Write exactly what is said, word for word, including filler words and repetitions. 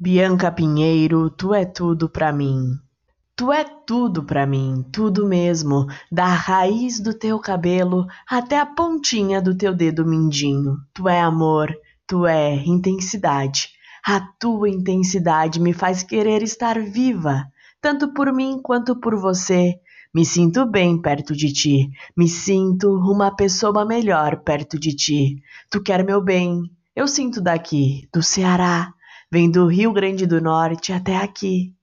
Bianca Pinheiro, tu é tudo pra mim. Tu é tudo pra mim, tudo mesmo, da raiz do teu cabelo até a pontinha do teu dedo mindinho. Tu é amor, tu é intensidade. A tua intensidade me faz querer estar viva, tanto por mim quanto por você. Me sinto bem perto de ti, me sinto uma pessoa melhor perto de ti. Tu quer meu bem, eu sinto daqui, do Ceará. Vem do Rio Grande do Norte até aqui.